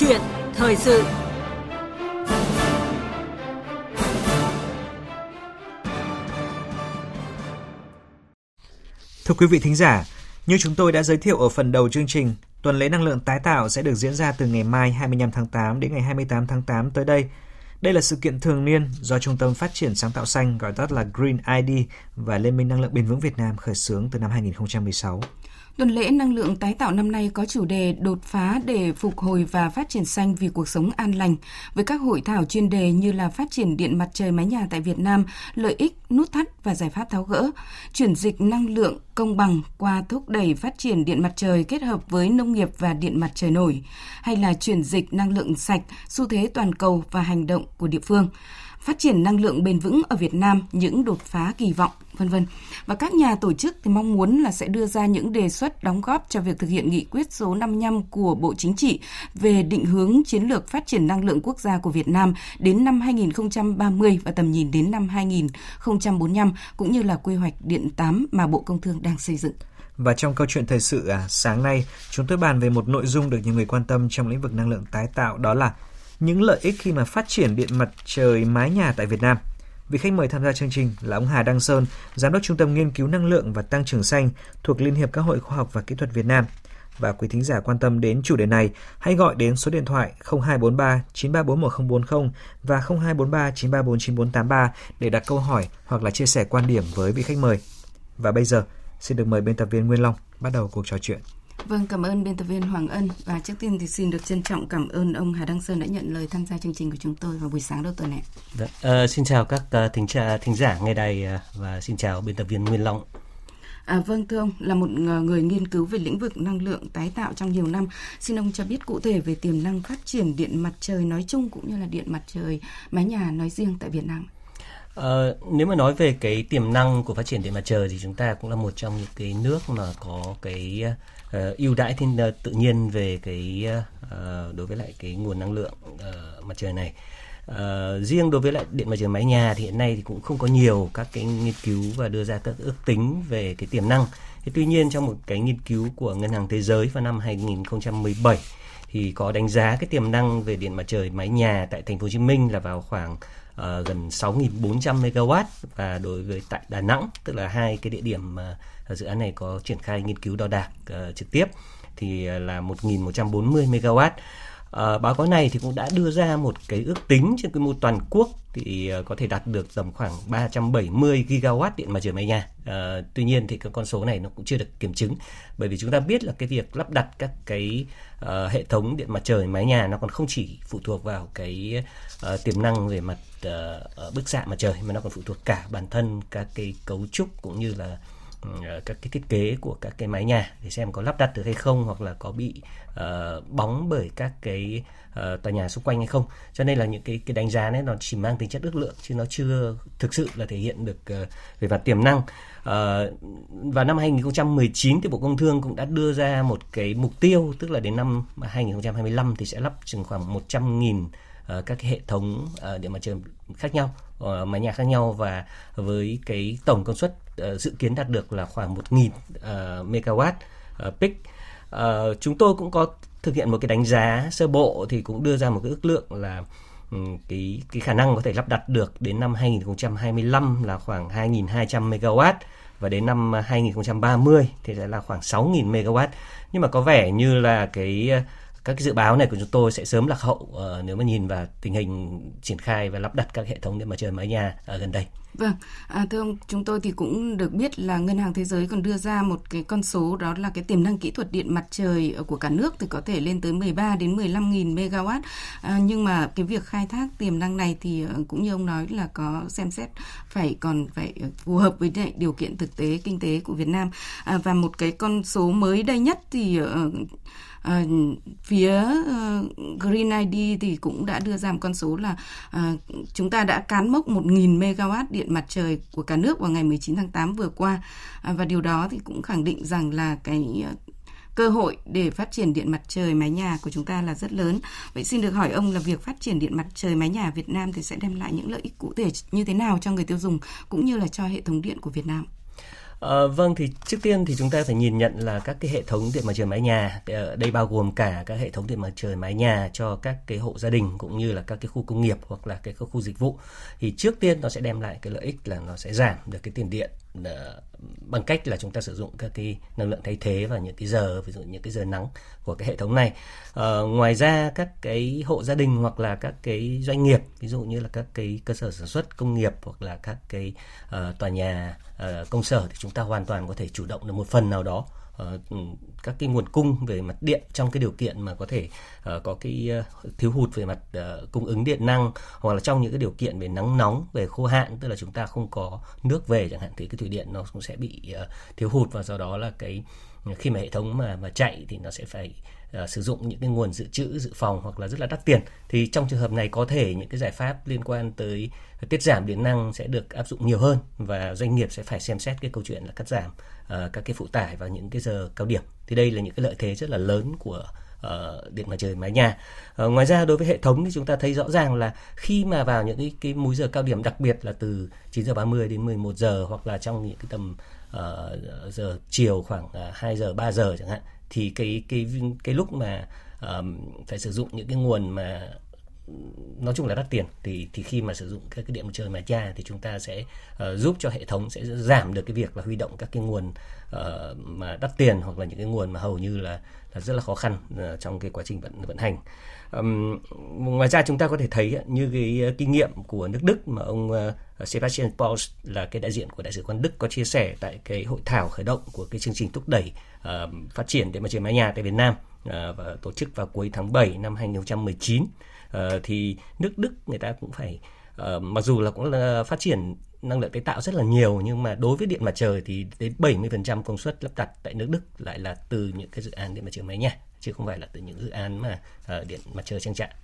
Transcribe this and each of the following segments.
Chuyện thời sự. Thưa quý vị thính giả, như chúng tôi đã giới thiệu ở phần đầu chương trình, tuần lễ năng lượng tái tạo sẽ được diễn ra từ ngày mai 25 tháng 8 đến ngày 28 tháng 8 tới đây. Đây là sự kiện thường niên do Trung tâm Phát triển Sáng tạo Xanh, gọi tắt là Green ID, và Liên minh Năng lượng Bền vững Việt Nam khởi xướng từ năm 2016. Tuần lễ năng lượng tái tạo năm nay có chủ đề đột phá để phục hồi và phát triển xanh vì cuộc sống an lành, với các hội thảo chuyên đề như là phát triển điện mặt trời mái nhà tại Việt Nam, lợi ích, nút thắt và giải pháp tháo gỡ, chuyển dịch năng lượng công bằng qua thúc đẩy phát triển điện mặt trời kết hợp với nông nghiệp và điện mặt trời nổi, hay là chuyển dịch năng lượng sạch, xu thế toàn cầu và hành động của địa phương, phát triển năng lượng bền vững ở Việt Nam, những đột phá kỳ vọng, vân vân. Và các nhà tổ chức thì mong muốn là sẽ đưa ra những đề xuất đóng góp cho việc thực hiện nghị quyết số 55 của Bộ Chính trị về định hướng chiến lược phát triển năng lượng quốc gia của Việt Nam đến năm 2030 và tầm nhìn đến năm 2045, cũng như là quy hoạch điện 8 mà Bộ Công Thương đang xây dựng. Và trong câu chuyện thời sự sáng nay, chúng tôi bàn về một nội dung được nhiều người quan tâm trong lĩnh vực năng lượng tái tạo, đó là những lợi ích khi mà phát triển điện mặt trời mái nhà tại Việt Nam. Vị khách mời tham gia chương trình là ông Hà Đăng Sơn, Giám đốc Trung tâm Nghiên cứu Năng lượng và Tăng trưởng Xanh thuộc Liên hiệp các hội khoa học và kỹ thuật Việt Nam. Và quý thính giả quan tâm đến chủ đề này, hãy gọi đến số điện thoại 0243 934 1040 và 0243 934 9483 để đặt câu hỏi hoặc là chia sẻ quan điểm với vị khách mời. Và bây giờ, xin được mời biên tập viên Nguyên Long bắt đầu cuộc trò chuyện. Vâng, cảm ơn biên tập viên Hoàng Ân. Và trước tiên thì xin được trân trọng cảm ơn ông Hà Đăng Sơn đã nhận lời tham gia chương trình của chúng tôi vào buổi sáng đầu tuần này. Xin chào các thính giả nghe đài và xin chào biên tập viên Nguyên Long. Vâng, thưa ông, là một người nghiên cứu về lĩnh vực năng lượng tái tạo trong nhiều năm, xin ông cho biết cụ thể về tiềm năng phát triển điện mặt trời nói chung cũng như là điện mặt trời mái nhà nói riêng tại Việt Nam. Nếu mà nói về cái tiềm năng của phát triển điện mặt trời thì chúng ta cũng là một trong những cái nước mà có cái ưu đãi thiên tự nhiên về cái đối với lại cái nguồn năng lượng mặt trời này. Riêng đối với lại điện mặt trời mái nhà thì hiện nay thì cũng không có nhiều các cái nghiên cứu và đưa ra các ước tính về cái tiềm năng. Thế tuy nhiên, trong một cái nghiên cứu của Ngân hàng Thế giới vào năm 2017 thì có đánh giá cái tiềm năng về điện mặt trời mái nhà tại thành phố Hồ Chí Minh là vào khoảng gần 6.400 MW, và đối với tại Đà Nẵng, tức là hai cái địa điểm mà dự án này có triển khai nghiên cứu đo đạc trực tiếp, thì là 1.140 MW. Báo cáo này thì cũng đã đưa ra một cái ước tính trên quy mô toàn quốc thì có thể đạt được tầm khoảng 370 GW điện mặt trời mái nhà. Tuy nhiên thì cái con số này nó cũng chưa được kiểm chứng, bởi vì chúng ta biết là cái việc lắp đặt các cái hệ thống điện mặt trời mái nhà nó còn không chỉ phụ thuộc vào cái tiềm năng về mặt bức xạ mặt trời, mà nó còn phụ thuộc cả bản thân các cái cấu trúc cũng như là các cái thiết kế của các cái mái nhà, để xem có lắp đặt được hay không, hoặc là có bị bóng bởi các cái tòa nhà xung quanh hay không. Cho nên là những cái đánh giá này nó chỉ mang tính chất ước lượng, chứ nó chưa thực sự là thể hiện được về mặt tiềm năng. Và năm 2019 thì Bộ Công Thương cũng đã đưa ra một cái mục tiêu, tức là đến năm 2025 thì sẽ lắp chừng khoảng 100.000 các cái hệ thống điện mặt trời khác nhau, mái nhà khác nhau, và với cái tổng công suất dự kiến đạt được là khoảng 1.000 MW peak. Chúng tôi cũng có thực hiện một cái đánh giá sơ bộ thì cũng đưa ra một cái ước lượng là cái khả năng có thể lắp đặt được đến năm 2025 là khoảng 2.200 MW, và đến năm 2030 thì sẽ là khoảng 6.000 MW. Nhưng mà có vẻ như là các dự báo này của chúng tôi sẽ sớm lạc hậu nếu mà nhìn vào tình hình triển khai và lắp đặt các hệ thống điện mặt trời mái nhà gần đây. Vâng, thưa ông, chúng tôi thì cũng được biết là Ngân hàng Thế giới còn đưa ra một cái con số, đó là cái tiềm năng kỹ thuật điện mặt trời của cả nước thì có thể lên tới 13 đến 15.000 MW. Nhưng mà cái việc khai thác tiềm năng này thì cũng như ông nói là có xem xét phải phù hợp với điều kiện thực tế kinh tế của Việt Nam. Và một cái con số mới đây nhất thì phía Green ID thì cũng đã đưa ra một con số là chúng ta đã cán mốc 1.000 MW điện mặt trời của cả nước vào ngày 19 tháng 8 vừa qua. Và điều đó thì cũng khẳng định rằng là cái cơ hội để phát triển điện mặt trời mái nhà của chúng ta là rất lớn. Vậy xin được hỏi ông là việc phát triển điện mặt trời mái nhà Việt Nam thì sẽ đem lại những lợi ích cụ thể như thế nào cho người tiêu dùng cũng như là cho hệ thống điện của Việt Nam? Vâng, thì trước tiên thì chúng ta phải nhìn nhận là các cái hệ thống điện mặt trời mái nhà, đây bao gồm cả các hệ thống điện mặt trời mái nhà cho các cái hộ gia đình cũng như là các cái khu công nghiệp hoặc là cái khu dịch vụ. Thì trước tiên nó sẽ đem lại cái lợi ích là nó sẽ giảm được cái tiền điện bằng cách là chúng ta sử dụng các cái năng lượng thay thế vào những cái giờ, ví dụ những cái giờ nắng của cái hệ thống này. Ngoài ra các cái hộ gia đình hoặc là các cái doanh nghiệp, ví dụ như là các cái cơ sở sản xuất công nghiệp hoặc là các cái tòa nhà công sở, thì chúng ta hoàn toàn có thể chủ động được một phần nào đó các cái nguồn cung về mặt điện trong cái điều kiện mà có thể có cái thiếu hụt về mặt cung ứng điện năng, hoặc là trong những cái điều kiện về nắng nóng, về khô hạn, tức là chúng ta không có nước về chẳng hạn, thì cái thủy điện nó cũng sẽ bị thiếu hụt, và do đó là cái khi mà hệ thống mà chạy thì nó sẽ phải sử dụng những cái nguồn dự trữ, dự phòng hoặc là rất là đắt tiền. Thì trong trường hợp này có thể những cái giải pháp liên quan tới tiết giảm điện năng sẽ được áp dụng nhiều hơn, và doanh nghiệp sẽ phải xem xét cái câu chuyện là cắt giảm các cái phụ tải vào những cái giờ cao điểm. Thì đây là những cái lợi thế rất là lớn của điện mặt trời mái nhà. Ngoài ra đối với hệ thống thì chúng ta thấy rõ ràng là khi mà vào những cái múi giờ cao điểm, đặc biệt là từ 9h30 đến 11 giờ hoặc là trong những cái tầm giờ chiều khoảng 2 giờ 3 giờ chẳng hạn, thì cái lúc mà phải sử dụng những cái nguồn mà nói chung là đắt tiền, thì khi mà sử dụng các cái điện mặt trời mái nhà thì chúng ta sẽ giúp cho hệ thống sẽ giảm được cái việc là huy động các cái nguồn mà đắt tiền hoặc là những cái nguồn mà hầu như là rất là khó khăn trong cái quá trình vận hành. Ngoài ra chúng ta có thể thấy như cái kinh nghiệm của nước Đức mà ông Sebastian Paul, là cái đại diện của Đại sứ quán Đức, có chia sẻ tại cái hội thảo khởi động của cái chương trình thúc đẩy phát triển điện mặt trời mái nhà tại Việt Nam và tổ chức vào cuối tháng 7 năm 2019. Thì nước Đức người ta cũng phải mặc dù là cũng là phát triển năng lượng tái tạo rất là nhiều, nhưng mà đối với điện mặt trời thì đến 70% công suất lắp đặt tại nước Đức lại là từ những cái dự án điện mặt trời mái nhà, chứ không phải là từ những dự án mà điện mặt trời trang trại.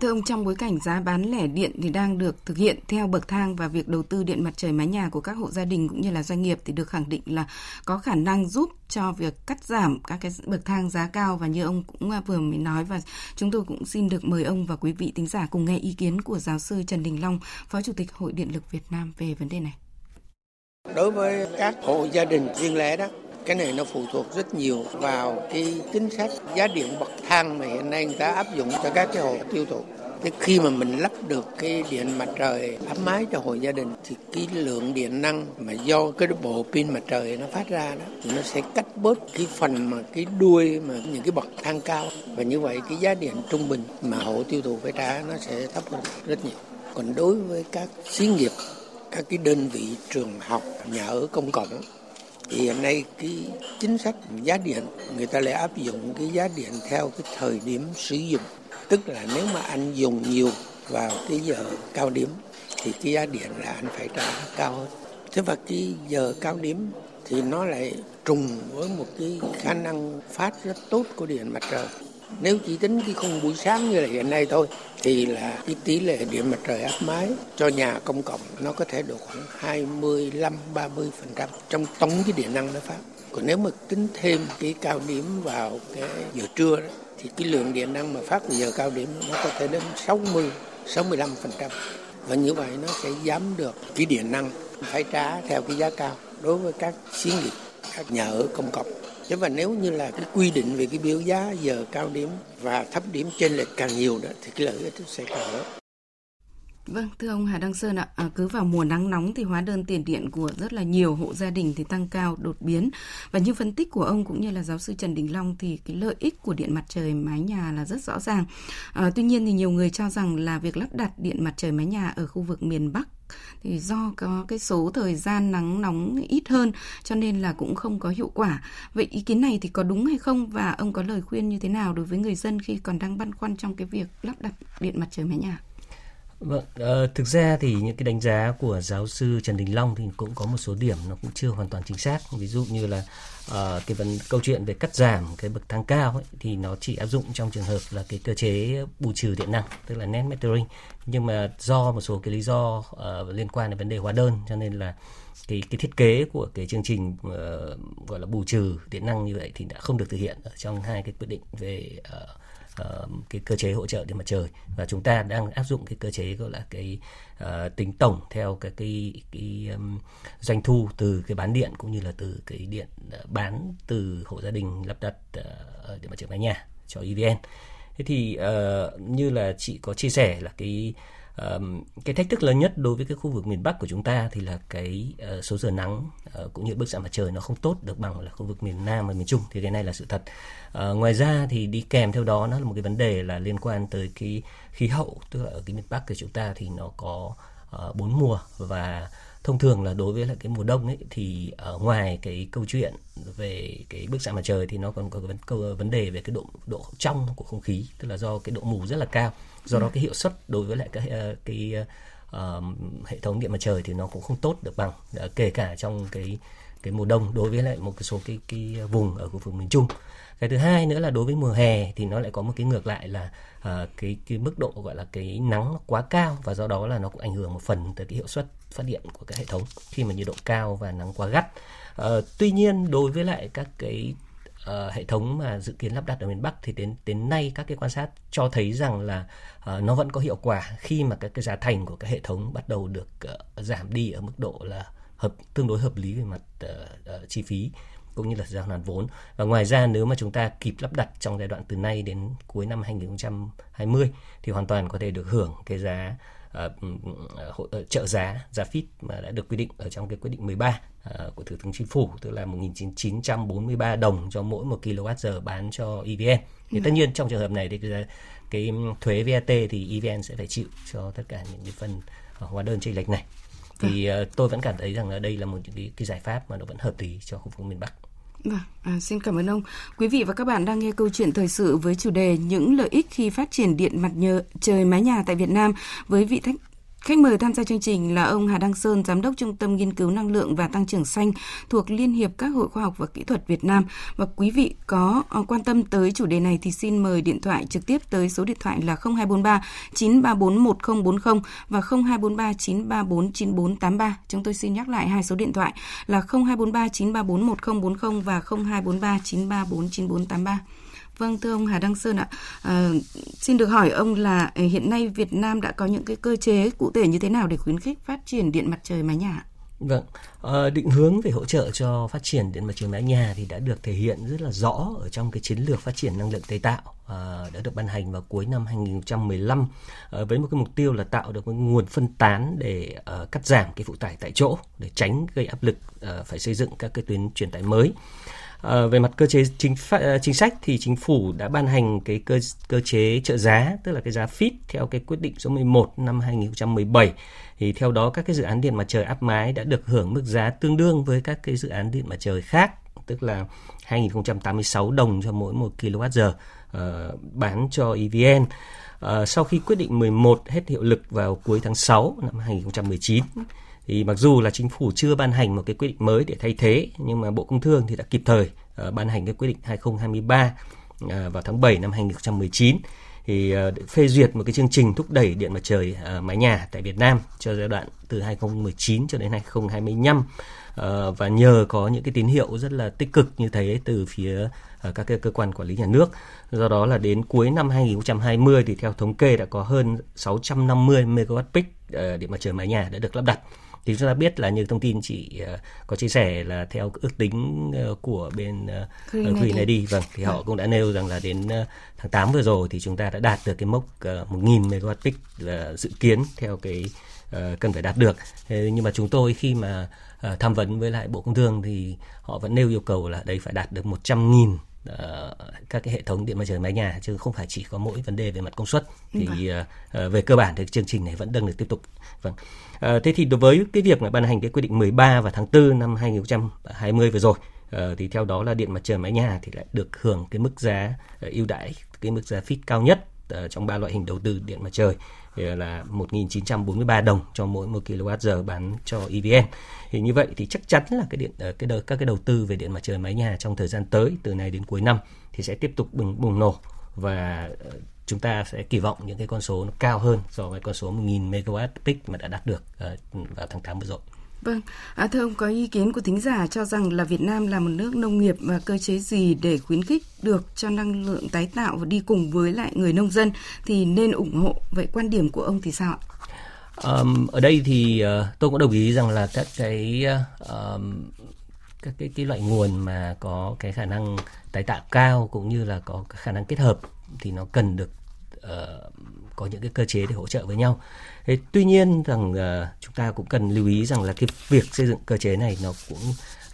Thưa ông, trong bối cảnh giá bán lẻ điện thì đang được thực hiện theo bậc thang và việc đầu tư điện mặt trời mái nhà của các hộ gia đình cũng như là doanh nghiệp thì được khẳng định là có khả năng giúp cho việc cắt giảm các cái bậc thang giá cao, và như ông cũng vừa mới nói, và chúng tôi cũng xin được mời ông và quý vị thính giả cùng nghe ý kiến của giáo sư Trần Đình Long, Phó Chủ tịch Hội Điện lực Việt Nam về vấn đề này. Đối với các hộ gia đình riêng lẻ đó, cái này nó phụ thuộc rất nhiều vào cái chính sách giá điện bậc thang mà hiện nay người ta áp dụng cho các cái hộ tiêu thụ. Thế khi mà mình lắp được cái điện mặt trời áp mái cho hộ gia đình thì cái lượng điện năng mà do cái bộ pin mặt trời nó phát ra đó thì nó sẽ cắt bớt cái phần mà cái đuôi mà những cái bậc thang cao, và như vậy cái giá điện trung bình mà hộ tiêu thụ phải trả nó sẽ thấp hơn rất nhiều. Còn đối với các xí nghiệp, các cái đơn vị trường học, nhà ở công cộng, thì hiện nay cái chính sách giá điện người ta lại áp dụng cái giá điện theo cái thời điểm sử dụng, tức là nếu mà anh dùng nhiều vào cái giờ cao điểm thì cái giá điện là anh phải trả cao hơn. Thế và cái giờ cao điểm thì nó lại trùng với một cái khả năng phát rất tốt của điện mặt trời. Nếu chỉ tính cái khung buổi sáng như là hiện nay thôi thì là cái tỷ lệ điện mặt trời áp mái cho nhà công cộng nó có thể được khoảng 25-30% trong tổng cái điện năng nó phát. Còn nếu mà tính thêm cái cao điểm vào cái giờ trưa đó, thì cái lượng điện năng mà phát vào giờ cao điểm nó có thể đến 60-65%. Và như vậy nó sẽ giảm được cái điện năng phải trả theo cái giá cao đối với các xí nghiệp, các nhà ở công cộng. Thế và nếu như là cái quy định về cái biểu giá giờ cao điểm và thấp điểm trên lệch càng nhiều đó thì cái lợi ích sẽ càng lớn. Vâng, thưa ông Hà Đăng Sơn ạ, cứ vào mùa nắng nóng thì hóa đơn tiền điện của rất là nhiều hộ gia đình thì tăng cao đột biến. Và như phân tích của ông cũng như là giáo sư Trần Đình Long thì cái lợi ích của điện mặt trời mái nhà là rất rõ ràng. Tuy nhiên thì nhiều người cho rằng là việc lắp đặt điện mặt trời mái nhà ở khu vực miền Bắc thì do có cái số thời gian nắng nóng ít hơn cho nên là cũng không có hiệu quả. Vậy ý kiến này thì có đúng hay không, và ông có lời khuyên như thế nào đối với người dân khi còn đang băn khoăn trong cái việc lắp đặt điện mặt trời mái nhà? Vâng, thực ra thì những cái đánh giá của giáo sư Trần Đình Long thì cũng có một số điểm nó cũng chưa hoàn toàn chính xác. Ví dụ như là câu chuyện về cắt giảm cái bậc thang cao ấy, thì nó chỉ áp dụng trong trường hợp là cái cơ chế bù trừ điện năng, tức là net metering. Nhưng mà do một số cái lý do liên quan đến vấn đề hóa đơn cho nên là cái thiết kế của cái chương trình gọi là bù trừ điện năng như vậy thì đã không được thực hiện ở trong hai cái quyết định về cái cơ chế hỗ trợ điện mặt trời, và chúng ta đang áp dụng cái cơ chế gọi là cái tính tổng theo cái doanh thu từ cái bán điện cũng như là từ cái điện bán từ hộ gia đình lắp đặt điện mặt trời mái nhà cho EVN. Thế thì như là chị có chia sẻ là cái thách thức lớn nhất đối với cái khu vực miền Bắc của chúng ta thì là cái số giờ nắng cũng như bức xạ mặt trời nó không tốt được bằng là khu vực miền Nam và miền Trung, thì cái này là sự thật. Ngoài ra thì đi kèm theo đó nó là một cái vấn đề là liên quan tới cái khí hậu, tức là ở cái miền Bắc của chúng ta thì nó có 4 mùa, và thông thường là đối với là cái mùa đông ấy thì ở ngoài cái câu chuyện về cái bức xạ mặt trời thì nó còn có vấn đề về cái độ trong của không khí, tức là do cái độ mù rất là cao, do đó cái hiệu suất đối với lại cái hệ thống điện mặt trời thì nó cũng không tốt được bằng, kể cả trong cái mùa đông đối với lại một số cái vùng ở khu vực miền Trung. Cái thứ hai nữa là đối với mùa hè thì nó lại có một cái ngược lại là cái mức độ gọi là cái nắng nó quá cao, và do đó là nó cũng ảnh hưởng một phần tới cái hiệu suất phát điện của cái hệ thống khi mà nhiệt độ cao và nắng quá gắt. Tuy nhiên đối với lại các cái hệ thống mà dự kiến lắp đặt ở miền Bắc thì đến nay các cái quan sát cho thấy rằng là nó vẫn có hiệu quả khi mà các cái giá thành của các hệ thống bắt đầu được giảm đi ở mức độ là tương đối hợp lý về mặt chi phí cũng như là giao hoàn vốn. Và ngoài ra nếu mà chúng ta kịp lắp đặt trong giai đoạn từ nay đến cuối năm 2020 thì hoàn toàn có thể được hưởng cái giá trợ giá FIT mà đã được quy định ở trong cái quyết định 13 của Thủ tướng Chính phủ, tức là 1.943 đồng cho mỗi 1 kWh bán cho EVN. Thì tất nhiên trong trường hợp này thì cái thuế VAT thì EVN sẽ phải chịu cho tất cả những cái phần hóa đơn chênh lệch này. Thì tôi vẫn cảm thấy rằng là đây là một cái giải pháp mà nó vẫn hợp lý cho khu vực miền Bắc. Xin cảm ơn ông. Quý vị và các bạn đang nghe câu chuyện thời sự với chủ đề những lợi ích khi phát triển điện mặt trời mái nhà tại Việt Nam, với vị khách mời tham gia chương trình là ông Hà Đăng Sơn, Giám đốc Trung tâm Nghiên cứu Năng lượng và Tăng trưởng Xanh thuộc Liên hiệp các hội khoa học và kỹ thuật Việt Nam. Và quý vị có quan tâm tới chủ đề này thì xin mời điện thoại trực tiếp tới số điện thoại là 0243 934 1040 và 0243 934 9483. Chúng tôi xin nhắc lại hai số điện thoại là 0243 934 1040 và 0243 934 9483. Vâng, thưa ông Hà Đăng Sơn ạ, xin được hỏi ông là hiện nay Việt Nam đã có những cái cơ chế cụ thể như thế nào để khuyến khích phát triển điện mặt trời mái nhà? Vâng, định hướng về hỗ trợ cho phát triển điện mặt trời mái nhà thì đã được thể hiện rất là rõ ở trong cái chiến lược phát triển năng lượng tái tạo đã được ban hành vào cuối năm 2015 với một cái mục tiêu là tạo được một nguồn phân tán để cắt giảm cái phụ tải tại chỗ để tránh gây áp lực phải xây dựng các cái tuyến truyền tải mới. Về mặt cơ chế chính sách thì chính phủ đã ban hành cái cơ chế trợ giá, tức là cái giá FIT theo cái quyết định số 11 năm 2017. Thì theo đó các cái dự án điện mặt trời áp mái đã được hưởng mức giá tương đương với các cái dự án điện mặt trời khác, tức là 2.086 đồng cho mỗi 1 kWh bán cho EVN. Sau khi quyết định 11 hết hiệu lực vào cuối tháng 6 năm 2019. Thì mặc dù là chính phủ chưa ban hành một cái quyết định mới để thay thế, nhưng mà Bộ Công Thương thì đã kịp thời ban hành cái quyết định 2023 vào tháng 7 năm 2019 thì phê duyệt một cái chương trình thúc đẩy điện mặt trời mái nhà tại Việt Nam cho giai đoạn từ 2019 cho đến 2025. Và nhờ có những cái tín hiệu rất là tích cực như thế từ phía các cơ quan quản lý nhà nước, do đó là đến cuối năm 2020 thì theo thống kê đã có hơn 650 MWp điện mặt trời mái nhà đã được lắp đặt. Thì chúng ta biết là như thông tin chị có chia sẻ là theo ước tính của bên Green ID, vâng, thì họ cũng đã nêu rằng là đến tháng 8 vừa rồi thì chúng ta đã đạt được cái mốc 1.000 MWp là dự kiến theo cái cần phải đạt được. Nhưng mà chúng tôi khi mà tham vấn với lại Bộ Công Thương thì họ vẫn nêu yêu cầu là đây phải đạt được 100.000 các cái hệ thống điện mặt trời mái nhà, chứ không phải chỉ có mỗi vấn đề về mặt công suất. Thì về cơ bản thì chương trình này vẫn đang được tiếp tục. Vâng. Thế thì đối với cái việc mà ban hành cái quy định 13 vào tháng 4 năm 2020 vừa rồi, thì theo đó là điện mặt trời mái nhà thì lại được hưởng cái mức giá ưu đãi, cái mức giá FIT cao nhất trong ba loại hình đầu tư điện mặt trời là 1.943 đồng cho mỗi 1 kWh bán cho EVN. Thì như vậy thì chắc chắn là các cái đầu tư về điện mặt trời mái nhà trong thời gian tới từ nay đến cuối năm thì sẽ tiếp tục bùng nổ, và chúng ta sẽ kỳ vọng những cái con số nó cao hơn so với con số 1.000 MWp mà đã đạt được vào tháng 8 vừa rồi. Vâng, thưa ông, có ý kiến của thính giả cho rằng là Việt Nam là một nước nông nghiệp và cơ chế gì để khuyến khích được cho năng lượng tái tạo và đi cùng với lại người nông dân thì nên ủng hộ. Vậy quan điểm của ông thì sao ạ? Ở đây thì tôi cũng đồng ý rằng là các cái loại nguồn mà có cái khả năng tái tạo cao cũng như là có khả năng kết hợp thì nó cần được có những cái cơ chế để hỗ trợ với nhau. Thế tuy nhiên rằng chúng ta cũng cần lưu ý rằng là cái việc xây dựng cơ chế này nó cũng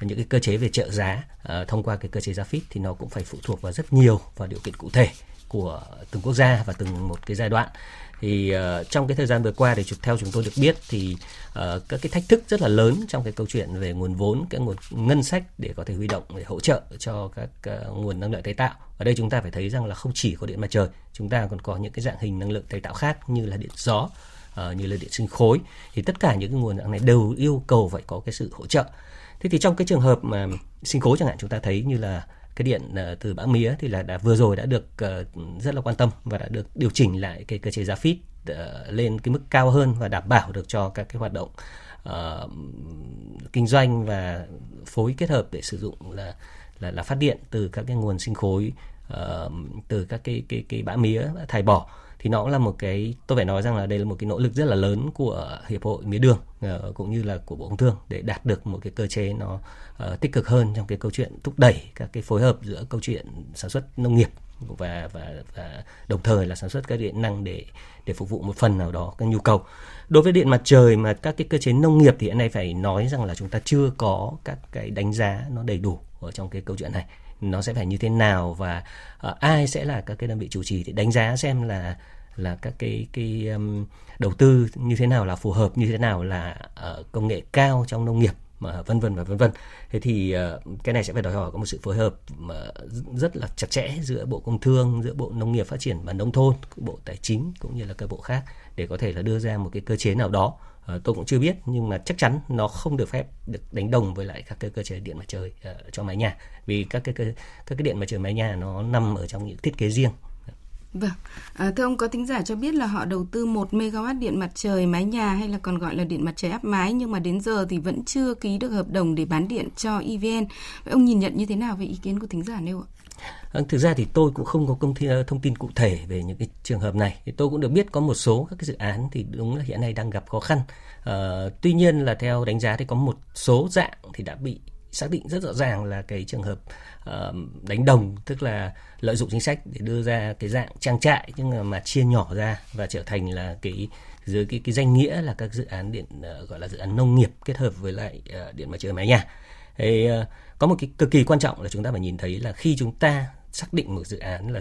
những cái cơ chế về trợ giá thông qua cái cơ chế giá phít thì nó cũng phải phụ thuộc vào rất nhiều vào điều kiện cụ thể của từng quốc gia và từng một cái giai đoạn. Thì trong cái thời gian vừa qua thì theo chúng tôi được biết thì các cái thách thức rất là lớn trong cái câu chuyện về nguồn vốn, cái nguồn ngân sách để có thể huy động để hỗ trợ cho các nguồn năng lượng tái tạo. Ở đây chúng ta phải thấy rằng là không chỉ có điện mặt trời, chúng ta còn có những cái dạng hình năng lượng tái tạo khác như là điện gió, như là điện sinh khối. Thì tất cả những cái nguồn năng này đều yêu cầu phải có cái sự hỗ trợ. Thế thì trong cái trường hợp mà sinh khối chẳng hạn, chúng ta thấy như là cái điện từ bã mía thì là vừa rồi đã được rất là quan tâm và đã được điều chỉnh lại cái cơ chế giá phít lên cái mức cao hơn và đảm bảo được cho các cái hoạt động kinh doanh và phối kết hợp để sử dụng là phát điện từ các cái nguồn sinh khối, từ các cái bã mía thải bỏ. Thì nó cũng là một cái, tôi phải nói rằng là đây là một cái nỗ lực rất là lớn của Hiệp hội Mía Đường cũng như là của Bộ Công Thương để đạt được một cái cơ chế nó tích cực hơn trong cái câu chuyện thúc đẩy các cái phối hợp giữa câu chuyện sản xuất nông nghiệp và đồng thời là sản xuất các điện năng để phục vụ một phần nào đó các nhu cầu. Đối với điện mặt trời mà các cái cơ chế nông nghiệp thì hiện nay phải nói rằng là chúng ta chưa có các cái đánh giá nó đầy đủ ở trong cái câu chuyện này. Nó sẽ phải như thế nào và ai sẽ là các cái đơn vị chủ trì để đánh giá xem là các cái đầu tư như thế nào là phù hợp, như thế nào là công nghệ cao trong nông nghiệp mà vân vân và vân vân. Thế thì cái này sẽ phải đòi hỏi có một sự phối hợp mà rất là chặt chẽ giữa Bộ Công Thương, giữa Bộ Nông nghiệp Phát triển và Nông thôn, Bộ Tài chính cũng như là các bộ khác để có thể là đưa ra một cái cơ chế nào đó. Tôi cũng chưa biết nhưng mà chắc chắn nó không được phép được đánh đồng với lại các cái cơ chế điện mặt trời cho mái nhà, vì các cái điện mặt trời mái nhà nó nằm ở trong những thiết kế riêng. Vâng, thưa ông, có thính giả cho biết là họ đầu tư 1 MW điện mặt trời mái nhà hay là còn gọi là điện mặt trời áp mái nhưng mà đến giờ thì vẫn chưa ký được hợp đồng để bán điện cho EVN. Vậy ông nhìn nhận như thế nào về ý kiến của thính giả nêu ạ? Thực ra thì tôi cũng không có thông tin cụ thể về những cái trường hợp này. Thì tôi cũng được biết có một số các cái dự án thì đúng là hiện nay đang gặp khó khăn. Tuy nhiên là theo đánh giá thì có một số dạng thì đã bị xác định rất rõ ràng là cái trường hợp đánh đồng, tức là lợi dụng chính sách để đưa ra cái dạng trang trại nhưng mà chia nhỏ ra và trở thành là cái dưới cái danh nghĩa là các dự án điện gọi là dự án nông nghiệp kết hợp với lại điện mặt trời mái nhà. Thì có một cái cực kỳ quan trọng là chúng ta phải nhìn thấy là khi chúng ta xác định một dự án là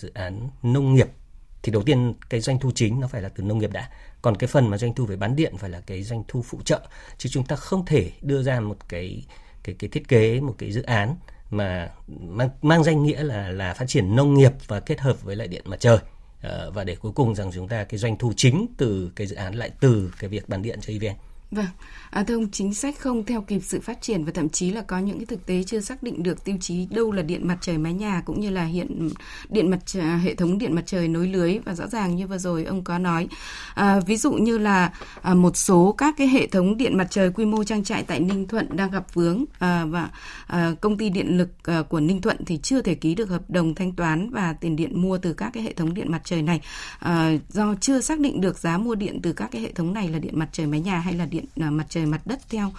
dự án nông nghiệp thì đầu tiên cái doanh thu chính nó phải là từ nông nghiệp đã, còn cái phần mà doanh thu về bán điện phải là cái doanh thu phụ trợ, chứ chúng ta không thể đưa ra một cái thiết kế một cái dự án mà mang danh nghĩa là phát triển nông nghiệp và kết hợp với lại điện mặt trời và để cuối cùng rằng chúng ta cái doanh thu chính từ cái dự án lại từ cái việc bán điện cho EVN. Vâng, thưa ông, chính sách không theo kịp sự phát triển và thậm chí là có những cái thực tế chưa xác định được tiêu chí đâu là điện mặt trời mái nhà cũng như là hiện điện mặt trời, hệ thống điện mặt trời nối lưới, và rõ ràng như vừa rồi ông có nói ví dụ như là một số các cái hệ thống điện mặt trời quy mô trang trại tại Ninh Thuận đang gặp vướng và công ty điện lực của Ninh Thuận thì chưa thể ký được hợp đồng thanh toán và tiền điện mua từ các cái hệ thống điện mặt trời này do chưa xác định được giá mua điện từ các cái hệ thống này là điện mặt trời mái nhà hay là điện mặt trời mặt đất theo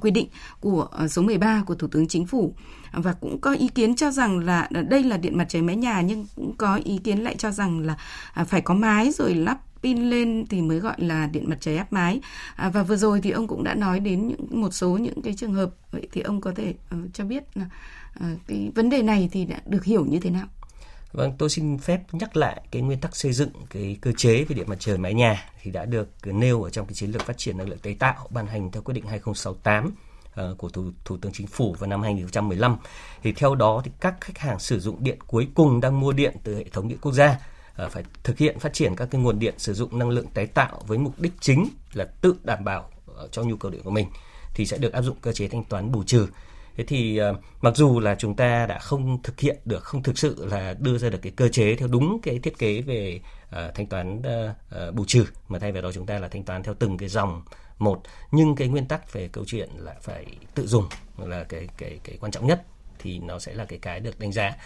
quy định của số 13 của Thủ tướng Chính phủ. Và cũng có ý kiến cho rằng là đây là điện mặt trời mái nhà nhưng cũng có ý kiến lại cho rằng là phải có mái rồi lắp pin lên thì mới gọi là điện mặt trời áp mái. Và vừa rồi thì ông cũng đã nói đến một số những cái trường hợp. Vậy thì ông có thể cho biết là cái vấn đề này thì đã được hiểu như thế nào? Vâng, tôi xin phép nhắc lại cái nguyên tắc xây dựng cái cơ chế về điện mặt trời mái nhà thì đã được nêu ở trong cái chiến lược phát triển năng lượng tái tạo ban hành theo quyết định 2068 của Thủ tướng Chính phủ vào năm 2015. Thì theo đó thì các khách hàng sử dụng điện cuối cùng đang mua điện từ hệ thống điện quốc gia phải thực hiện phát triển các cái nguồn điện sử dụng năng lượng tái tạo với mục đích chính là tự đảm bảo cho nhu cầu điện của mình thì sẽ được áp dụng cơ chế thanh toán bù trừ. Thế thì mặc dù là chúng ta đã không thực hiện được, không thực sự là đưa ra được cái cơ chế theo đúng cái thiết kế về thanh toán bù trừ, mà thay vào đó chúng ta là thanh toán theo từng cái dòng một, nhưng cái nguyên tắc về câu chuyện là phải tự dùng là cái quan trọng nhất, thì nó sẽ là cái được đánh giá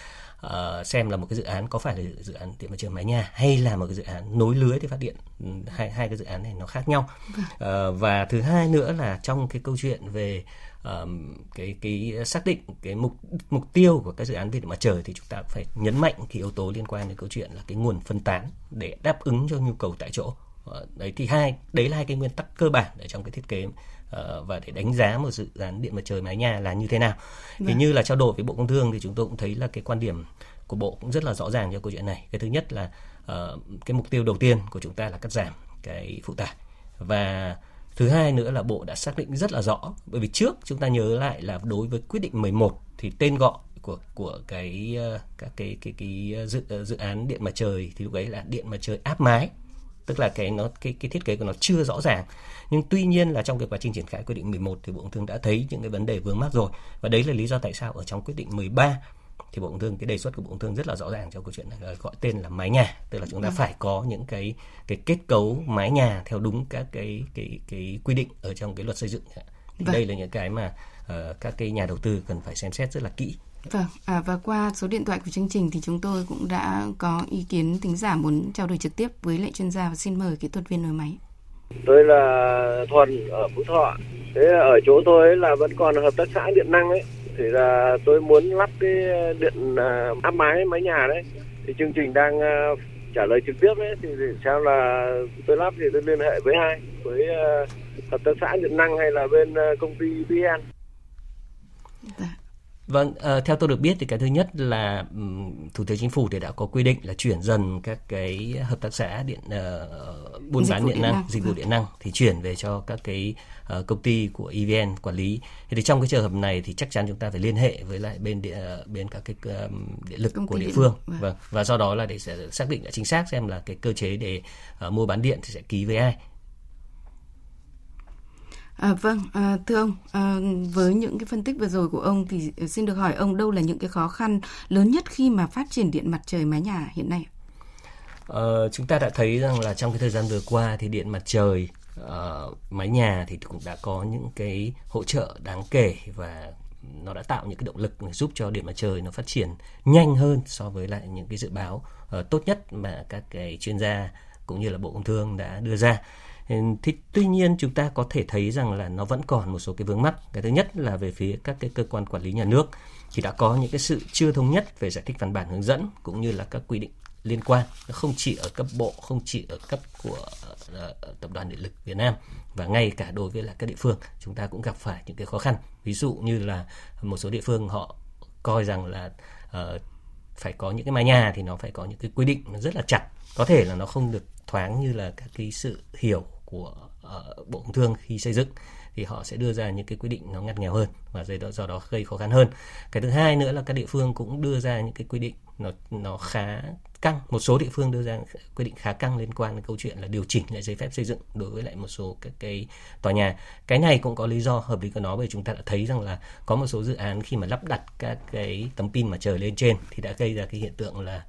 xem là một cái dự án có phải là dự án điện mặt trời mái nhà hay là một cái dự án nối lưới để phát điện. Hai cái dự án này nó khác nhau. Và thứ hai nữa là trong cái câu chuyện về cái xác định cái mục tiêu của các dự án về điện mặt trời thì chúng ta phải nhấn mạnh cái yếu tố liên quan đến câu chuyện là cái nguồn phân tán để đáp ứng cho nhu cầu tại chỗ. Đấy thì đấy là hai cái nguyên tắc cơ bản ở trong cái thiết kế và để đánh giá một dự án điện mặt trời mái nhà là như thế nào. Thì như là trao đổi với Bộ Công Thương thì chúng tôi cũng thấy là cái quan điểm của Bộ cũng rất là rõ ràng cho câu chuyện này. Cái thứ nhất là cái mục tiêu đầu tiên của chúng ta là cắt giảm cái phụ tải, và thứ hai nữa là Bộ đã xác định rất là rõ, bởi vì trước chúng ta nhớ lại là đối với quyết định 11 thì tên gọi của cái dự án điện mặt trời thì lúc ấy là điện mặt trời áp mái, tức là cái thiết kế của nó chưa rõ ràng. Nhưng tuy nhiên là trong cái quá trình triển khai quyết định 11 thì Bộ Công Thương đã thấy những cái vấn đề vướng mắc rồi, và đấy là lý do tại sao ở trong quyết định 13 thì Bộ Công Thương, cái đề xuất của Bộ Công Thương rất là rõ ràng trong câu chuyện này là gọi tên là mái nhà, tức là chúng ta phải có những cái kết cấu mái nhà theo đúng các cái quy định ở trong cái luật xây dựng. Thì đây là những cái mà các cái nhà đầu tư cần phải xem xét rất là kỹ. Vâng, và qua số điện thoại của chương trình thì chúng tôi cũng đã có ý kiến thính giả muốn trao đổi trực tiếp với lại chuyên gia, và xin mời kỹ thuật viên nối máy. Tôi là Thuần ở Phú Thọ. Thế ở chỗ tôi ấy là vẫn còn hợp tác xã điện năng ấy, thì là tôi muốn lắp cái điện áp mái nhà đấy. Thì chương trình đang trả lời trực tiếp đấy, thì sao là tôi lắp thì tôi liên hệ với ai, với hợp tác xã điện năng hay là bên công ty EVN. Vâng, theo tôi được biết thì cái thứ nhất là Thủ tướng Chính phủ thì đã có quy định là chuyển dần các cái hợp tác xã buôn bán dịch vụ điện năng thì chuyển về cho các cái công ty của EVN quản lý. Thì trong cái trường hợp này thì chắc chắn chúng ta phải liên hệ với lại bên các cái điện lực của địa phương. Vâng, và do đó là để xác định chính xác xem là cái cơ chế để mua bán điện thì sẽ ký với ai. Thưa ông, với những cái phân tích vừa rồi của ông thì xin được hỏi ông đâu là những cái khó khăn lớn nhất khi mà phát triển điện mặt trời mái nhà hiện nay? Chúng ta đã thấy rằng là trong cái thời gian vừa qua thì điện mặt trời mái nhà thì cũng đã có những cái hỗ trợ đáng kể, và nó đã tạo những cái động lực giúp cho điện mặt trời nó phát triển nhanh hơn so với lại những cái dự báo tốt nhất mà các cái chuyên gia cũng như là Bộ Công Thương đã đưa ra. Thì tuy nhiên chúng ta có thể thấy rằng là nó vẫn còn một số cái vướng mắc. Cái thứ nhất là về phía các cái cơ quan quản lý nhà nước thì đã có những cái sự chưa thống nhất về giải thích văn bản hướng dẫn cũng như là các quy định liên quan. Nó không chỉ ở cấp bộ, không chỉ ở cấp của Tập đoàn Điện lực Việt Nam, và ngay cả đối với là các địa phương chúng ta cũng gặp phải những cái khó khăn. Ví dụ như là một số địa phương họ coi rằng là phải có những cái mái nhà thì nó phải có những cái quy định nó rất là chặt, có thể là nó không được thoáng như là các cái sự hiểu của Bộ Công Thương khi xây dựng, thì họ sẽ đưa ra những cái quy định nó ngặt nghèo hơn và do đó gây khó khăn hơn. Cái thứ hai nữa là các địa phương cũng đưa ra những cái quy định nó khá căng, một số địa phương đưa ra quy định khá căng liên quan đến câu chuyện là điều chỉnh lại giấy phép xây dựng đối với lại một số các cái tòa nhà. Cái này cũng có lý do hợp lý của nó, bởi chúng ta đã thấy rằng là có một số dự án khi mà lắp đặt các cái tấm pin mặt trời lên trên thì đã gây ra cái hiện tượng là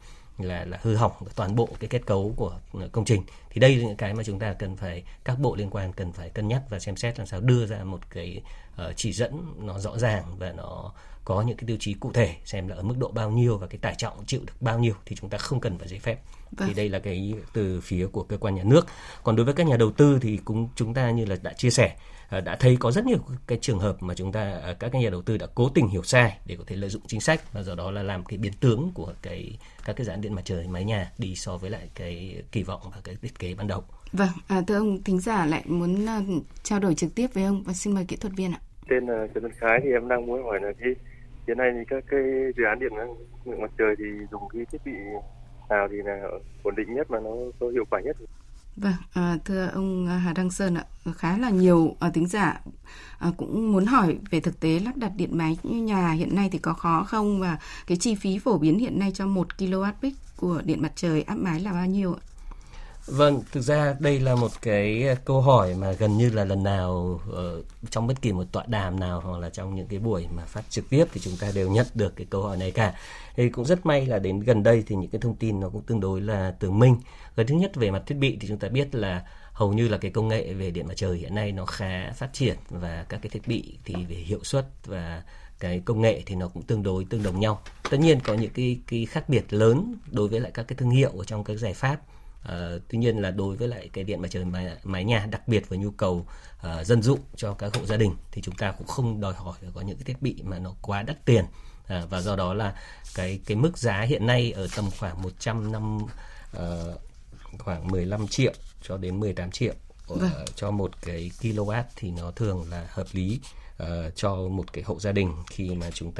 hư hỏng toàn bộ cái kết cấu của công trình. Thì đây là những cái mà chúng ta cần phải, các bộ liên quan cần phải cân nhắc và xem xét làm sao đưa ra một cái chỉ dẫn nó rõ ràng và nó có những cái tiêu chí cụ thể, xem là ở mức độ bao nhiêu và cái tải trọng chịu được bao nhiêu thì chúng ta không cần phải giấy phép. Thì đây là cái từ phía của cơ quan nhà nước. Còn đối với các nhà đầu tư thì cũng chúng ta như là đã chia sẻ, đã thấy có rất nhiều cái trường hợp mà các nhà đầu tư đã cố tình hiểu sai để có thể lợi dụng chính sách, và do đó là làm cái biến tướng của các cái dự án điện mặt trời mái nhà đi so với lại cái kỳ vọng và cái thiết kế ban đầu. Vâng, thưa ông, thính giả lại muốn trao đổi trực tiếp với ông, và xin mời kỹ thuật viên ạ. Tên là Trần Khái, thì em đang muốn hỏi là thế hiện nay thì các cái dự án điện mặt trời thì dùng cái thiết bị nào thì là ổn định nhất mà nó có hiệu quả nhất? Vâng, thưa ông Hà Đăng Sơn ạ, khá là nhiều thính giả cũng muốn hỏi về thực tế lắp đặt điện mái nhà hiện nay thì có khó không, và cái chi phí phổ biến hiện nay cho 1 kWh của điện mặt trời áp mái là bao nhiêu ạ? Vâng, thực ra đây là một cái câu hỏi mà gần như là lần nào trong bất kỳ một tọa đàm nào hoặc là trong những cái buổi mà phát trực tiếp thì chúng ta đều nhận được cái câu hỏi này cả. Thì cũng rất may là đến gần đây thì những cái thông tin nó cũng tương đối là tường minh. Cái thứ nhất về mặt thiết bị thì chúng ta biết là hầu như là cái công nghệ về điện mặt trời hiện nay nó khá phát triển, và các cái thiết bị thì về hiệu suất và cái công nghệ thì nó cũng tương đồng nhau. Tất nhiên có những cái khác biệt lớn đối với lại các cái thương hiệu ở trong các giải pháp. Tuy nhiên là đối với lại cái điện mặt trời mái nhà, đặc biệt với nhu cầu dân dụng cho các hộ gia đình, thì chúng ta cũng không đòi hỏi có những cái thiết bị mà nó quá đắt tiền, và do đó là cái mức giá hiện nay ở tầm khoảng 15 triệu cho đến 18 triệu cho một cái kW thì nó thường là hợp lý cho một cái hộ gia đình khi mà chúng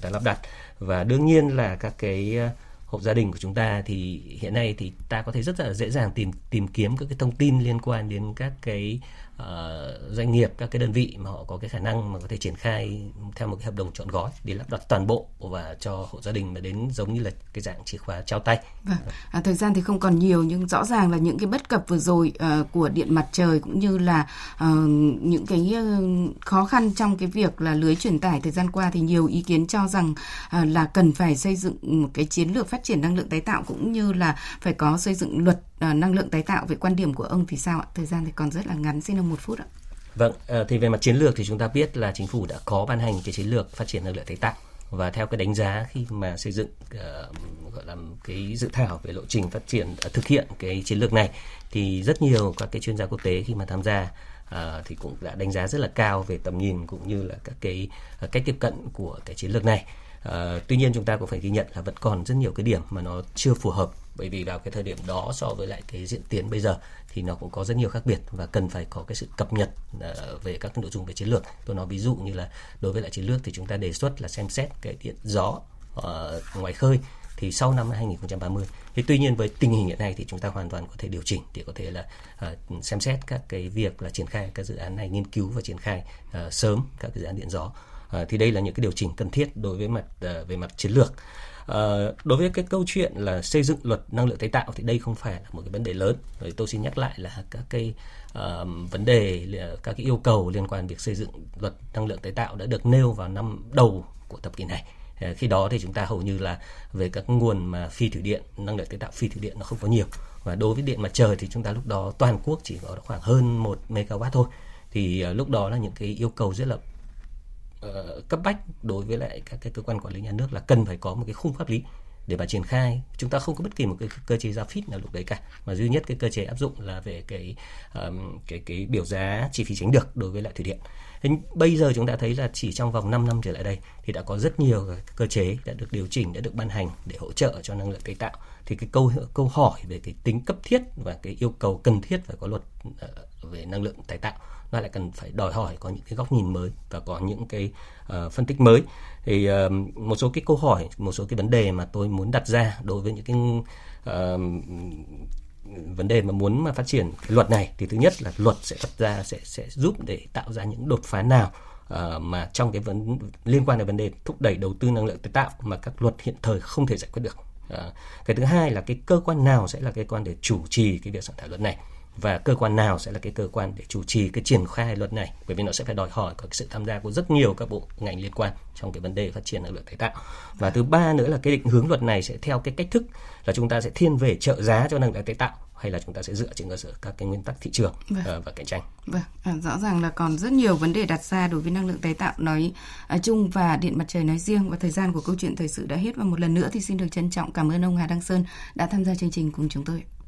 ta lắp đặt. Và đương nhiên là các cái hộ gia đình của chúng ta thì hiện nay thì ta có thể rất là dễ dàng tìm kiếm các cái thông tin liên quan đến các cái doanh nghiệp, các cái đơn vị mà họ có cái khả năng mà có thể triển khai theo một cái hợp đồng trọn gói để lắp đặt toàn bộ và cho hộ gia đình, mà đến giống như là cái dạng chìa khóa trao tay. Vâng. Thời gian thì không còn nhiều, nhưng rõ ràng là những cái bất cập vừa rồi của điện mặt trời cũng như là những cái khó khăn trong cái việc là lưới truyền tải thời gian qua thì nhiều ý kiến cho rằng là cần phải xây dựng một cái chiến lược phát triển năng lượng tái tạo, cũng như là phải có xây dựng luật năng lượng tái tạo. Về quan điểm của ông thì sao ạ? Thời gian thì còn rất là ngắn, xin ông 1 phút ạ. Vâng, thì về mặt chiến lược thì chúng ta biết là chính phủ đã có ban hành cái chiến lược phát triển năng lượng tái tạo, và theo cái đánh giá khi mà xây dựng gọi là cái dự thảo về lộ trình phát triển thực hiện cái chiến lược này thì rất nhiều các cái chuyên gia quốc tế khi mà tham gia thì cũng đã đánh giá rất là cao về tầm nhìn cũng như là các cái cách tiếp cận của cái chiến lược này. Tuy nhiên chúng ta cũng phải ghi nhận là vẫn còn rất nhiều cái điểm mà nó chưa phù hợp, bởi vì vào cái thời điểm đó so với lại cái diễn tiến bây giờ thì nó cũng có rất nhiều khác biệt và cần phải có cái sự cập nhật về các nội dung về chiến lược. Tôi nói ví dụ như là đối với lại chiến lược thì chúng ta đề xuất là xem xét cái điện gió ngoài khơi thì sau năm 2030. Thế tuy nhiên với tình hình hiện nay thì chúng ta hoàn toàn có thể điều chỉnh để có thể là xem xét các cái việc là triển khai các dự án này, nghiên cứu và triển khai sớm các cái dự án điện gió. Thì đây là những cái điều chỉnh cần thiết đối với về mặt chiến lược. Đối với cái câu chuyện là xây dựng luật năng lượng tái tạo thì đây không phải là một cái vấn đề lớn. Rồi tôi xin nhắc lại là các cái vấn đề, các cái yêu cầu liên quan việc xây dựng luật năng lượng tái tạo đã được nêu vào năm đầu của thập kỷ này. Khi đó thì chúng ta hầu như là về các nguồn mà phi thủy điện, năng lượng tái tạo phi thủy điện nó không có nhiều. Và đối với điện mặt trời thì chúng ta lúc đó toàn quốc chỉ có khoảng hơn 1 MW thôi. Thì lúc đó là những cái yêu cầu rất là cấp bách đối với lại các cái cơ quan quản lý nhà nước là cần phải có một cái khung pháp lý để mà triển khai. Chúng ta không có bất kỳ một cái cơ chế giá phít nào lúc đấy cả, mà duy nhất cái cơ chế áp dụng là về cái biểu giá chi phí tránh được đối với lại thủy điện. Thế bây giờ chúng ta thấy là chỉ trong vòng 5 năm trở lại đây thì đã có rất nhiều cơ chế đã được điều chỉnh, đã được ban hành để hỗ trợ cho năng lượng tái tạo. Thì cái câu hỏi về cái tính cấp thiết và cái yêu cầu cần thiết phải có luật về năng lượng tái tạo, nó lại cần phải đòi hỏi có những cái góc nhìn mới và có những cái phân tích mới. Thì một số cái câu hỏi, một số cái vấn đề mà tôi muốn đặt ra đối với những cái vấn đề mà muốn mà phát triển cái luật này, thì thứ nhất là luật sẽ đặt ra sẽ giúp để tạo ra những đột phá nào mà trong cái liên quan đến vấn đề thúc đẩy đầu tư năng lượng tái tạo mà các luật hiện thời không thể giải quyết được. Cái thứ hai là cái cơ quan nào sẽ là cơ quan để chủ trì cái việc soạn thảo luật này, và cơ quan nào sẽ là cái cơ quan để chủ trì cái triển khai luật này, bởi vì nó sẽ phải đòi hỏi có sự tham gia của rất nhiều các bộ ngành liên quan trong cái vấn đề phát triển năng lượng tái tạo. Và thứ ba nữa là cái định hướng luật này sẽ theo cái cách thức là chúng ta sẽ thiên về trợ giá cho năng lượng tái tạo, hay là chúng ta sẽ dựa trên cơ sở các cái nguyên tắc thị trường và cạnh tranh. Vâng, rõ ràng là còn rất nhiều vấn đề đặt ra đối với năng lượng tái tạo nói chung và điện mặt trời nói riêng. Và thời gian của câu chuyện thời sự đã hết, và một lần nữa thì xin được trân trọng cảm ơn ông Hà Đăng Sơn đã tham gia chương trình cùng chúng tôi.